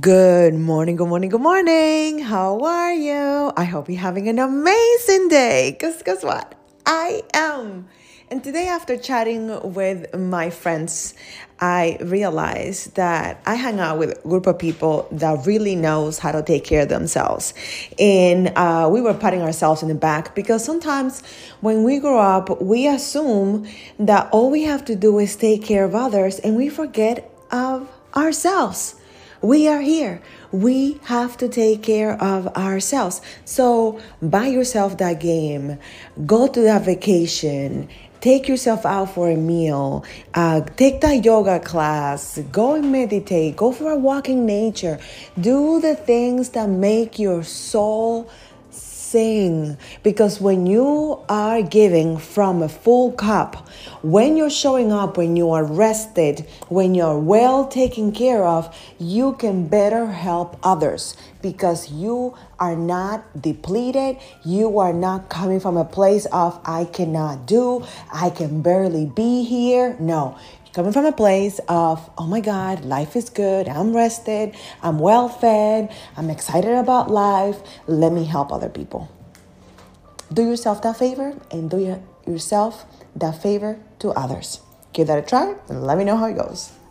Good morning. How are you? I hope you're having an amazing day, because guess what? I am. And today, after chatting with my friends, I realized that I hang out with a group of people that really knows how to take care of themselves. And we were patting ourselves in the back, because sometimes when we grow up, we assume that all we have to do is take care of others, and we forget of ourselves. We are here. We have to take care of ourselves. So buy yourself that game. Go to that vacation. Take yourself out for a meal. Take that yoga class. Go and meditate. Go for a walk in nature. Do the things that make your soul sing. Because when you are giving from a full cup, when you're showing up, when you are rested, when you're well taken care of, you can better help others because you are not depleted. You are not coming from a place of, I cannot do, I can barely be here. No, you're coming from a place of, oh my God, life is good. I'm rested. I'm well fed. I'm excited about life. Let me help other people. Do yourself that favor and do yourself that favor to others. Give that a try and let me know how it goes.